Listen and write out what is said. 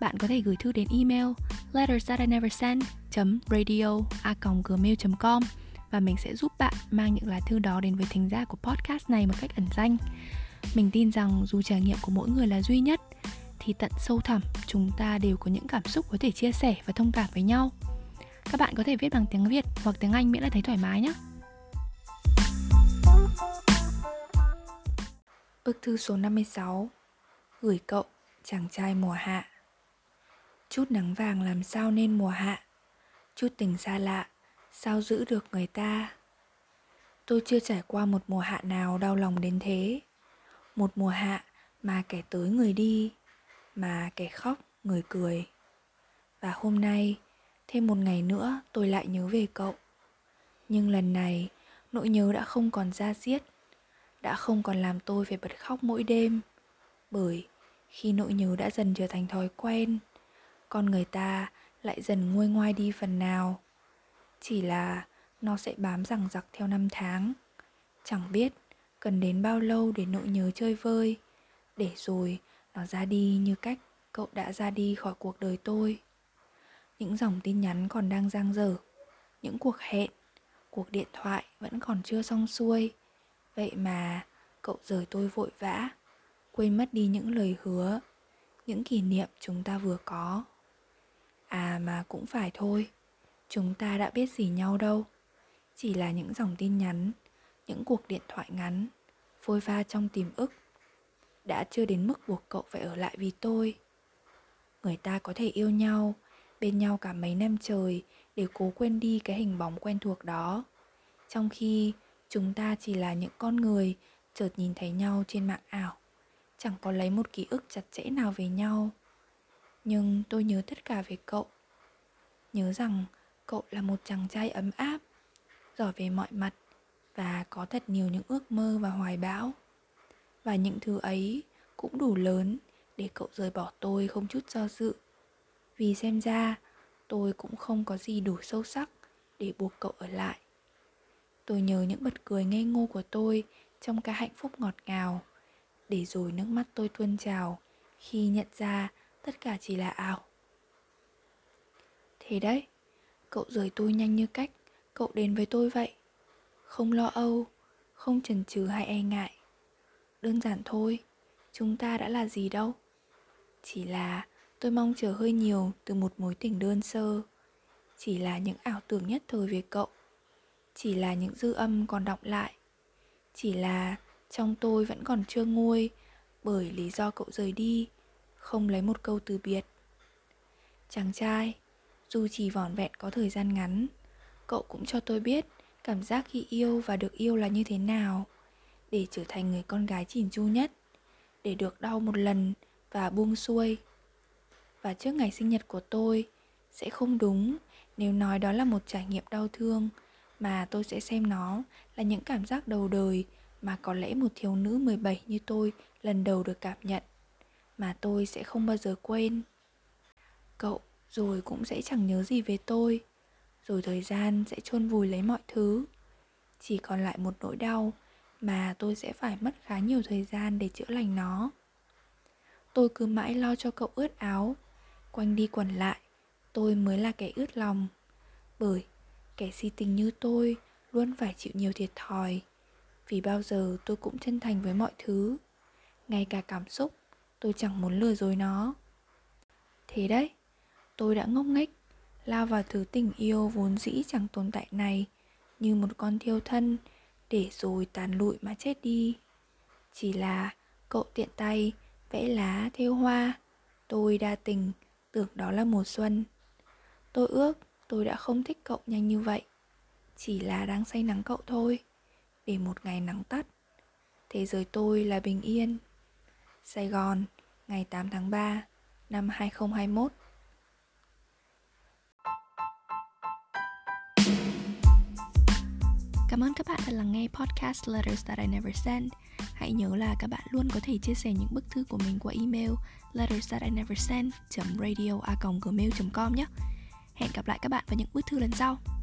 Bạn có thể gửi thư đến email lettersthatinineversend.radio@gmail.com và mình sẽ giúp bạn mang những lá thư đó đến với thính giả của podcast này một cách ẩn danh. Mình tin rằng dù trải nghiệm của mỗi người là duy nhất, thì tận sâu thẳm chúng ta đều có những cảm xúc có thể chia sẻ và thông cảm với nhau. Các bạn có thể viết bằng tiếng Việt hoặc tiếng Anh miễn là thấy thoải mái nhé. Bức thư số 56. Gửi cậu, chàng trai mùa hạ. Chút nắng vàng làm sao nên mùa hạ, chút tình xa lạ sao giữ được người ta. Tôi chưa trải qua một mùa hạ nào đau lòng đến thế, một mùa hạ mà kẻ tới người đi, mà kẻ khóc người cười. Và hôm nay, thêm một ngày nữa tôi lại nhớ về cậu. Nhưng lần này, nỗi nhớ đã không còn da diết, đã không còn làm tôi phải bật khóc mỗi đêm. Bởi khi nỗi nhớ đã dần trở thành thói quen, con người ta lại dần nguôi ngoai đi phần nào. Chỉ là nó sẽ bám rằng giặc theo năm tháng. Chẳng biết cần đến bao lâu để nỗi nhớ chơi vơi, để rồi nó ra đi như cách cậu đã ra đi khỏi cuộc đời tôi. Những dòng tin nhắn còn đang dang dở, những cuộc hẹn, cuộc điện thoại vẫn còn chưa xong xuôi. Vậy mà cậu rời tôi vội vã, quên mất đi những lời hứa, những kỷ niệm chúng ta vừa có. À mà cũng phải thôi, chúng ta đã biết gì nhau đâu. Chỉ là những dòng tin nhắn, những cuộc điện thoại ngắn, phôi pha trong tiềm ức, đã chưa đến mức buộc cậu phải ở lại vì tôi. Người ta có thể yêu nhau, bên nhau cả mấy năm trời để cố quên đi cái hình bóng quen thuộc đó, trong khi chúng ta chỉ là những con người chợt nhìn thấy nhau trên mạng ảo, chẳng có lấy một ký ức chặt chẽ nào về nhau. Nhưng tôi nhớ tất cả về cậu. Nhớ rằng cậu là một chàng trai ấm áp, giỏi về mọi mặt và có thật nhiều những ước mơ và hoài bão. Và những thứ ấy cũng đủ lớn để cậu rời bỏ tôi không chút do dự. Vì xem ra tôi cũng không có gì đủ sâu sắc để buộc cậu ở lại. Tôi nhớ những bật cười ngây ngô của tôi trong cái hạnh phúc ngọt ngào, để rồi nước mắt tôi tuôn trào khi nhận ra tất cả chỉ là ảo. Thế đấy, cậu rời tôi nhanh như cách cậu đến với tôi vậy. Không lo âu, không chần chừ hay e ngại. Đơn giản thôi, chúng ta đã là gì đâu. Chỉ là tôi mong chờ hơi nhiều từ một mối tình đơn sơ. Chỉ là những ảo tưởng nhất thời về cậu. Chỉ là những dư âm còn đọng lại. Chỉ là trong tôi vẫn còn chưa nguôi bởi lý do cậu rời đi, không lấy một câu từ biệt. Chàng trai, dù chỉ vỏn vẹn có thời gian ngắn, cậu cũng cho tôi biết cảm giác khi yêu và được yêu là như thế nào, để trở thành người con gái chỉn chu nhất, để được đau một lần và buông xuôi. Và trước ngày sinh nhật của tôi, sẽ không đúng nếu nói đó là một trải nghiệm đau thương, mà tôi sẽ xem nó là những cảm giác đầu đời mà có lẽ một thiếu nữ 17 như tôi lần đầu được cảm nhận, mà tôi sẽ không bao giờ quên. Cậu rồi cũng sẽ chẳng nhớ gì về tôi, rồi thời gian sẽ chôn vùi lấy mọi thứ. Chỉ còn lại một nỗi đau mà tôi sẽ phải mất khá nhiều thời gian để chữa lành nó. Tôi cứ mãi lo cho cậu ướt áo, quanh đi quẩn lại, tôi mới là kẻ ướt lòng. Bởi kẻ si tình như tôi luôn phải chịu nhiều thiệt thòi. Vì bao giờ tôi cũng chân thành với mọi thứ, ngay cả cảm xúc, tôi chẳng muốn lừa dối nó. Thế đấy, tôi đã ngốc nghếch, lao vào thứ tình yêu vốn dĩ chẳng tồn tại này, như một con thiêu thân, để rồi tàn lụi mà chết đi. Chỉ là cậu tiện tay, vẽ lá, thêu hoa, tôi đa tình, tưởng đó là mùa xuân. Tôi ước tôi đã không thích cậu nhanh như vậy, chỉ là đang say nắng cậu thôi. Để một ngày nắng tắt, thế giới tôi là bình yên. Sài Gòn, ngày 8 tháng 3 năm 2021. Cảm ơn các bạn đã lắng nghe podcast Letters That I Never Send. Hãy nhớ là các bạn luôn có thể chia sẻ những bức thư của mình qua email lettersthatIneversend.radio@gmail.com nhé. Hẹn gặp lại các bạn vào những bức thư lần sau.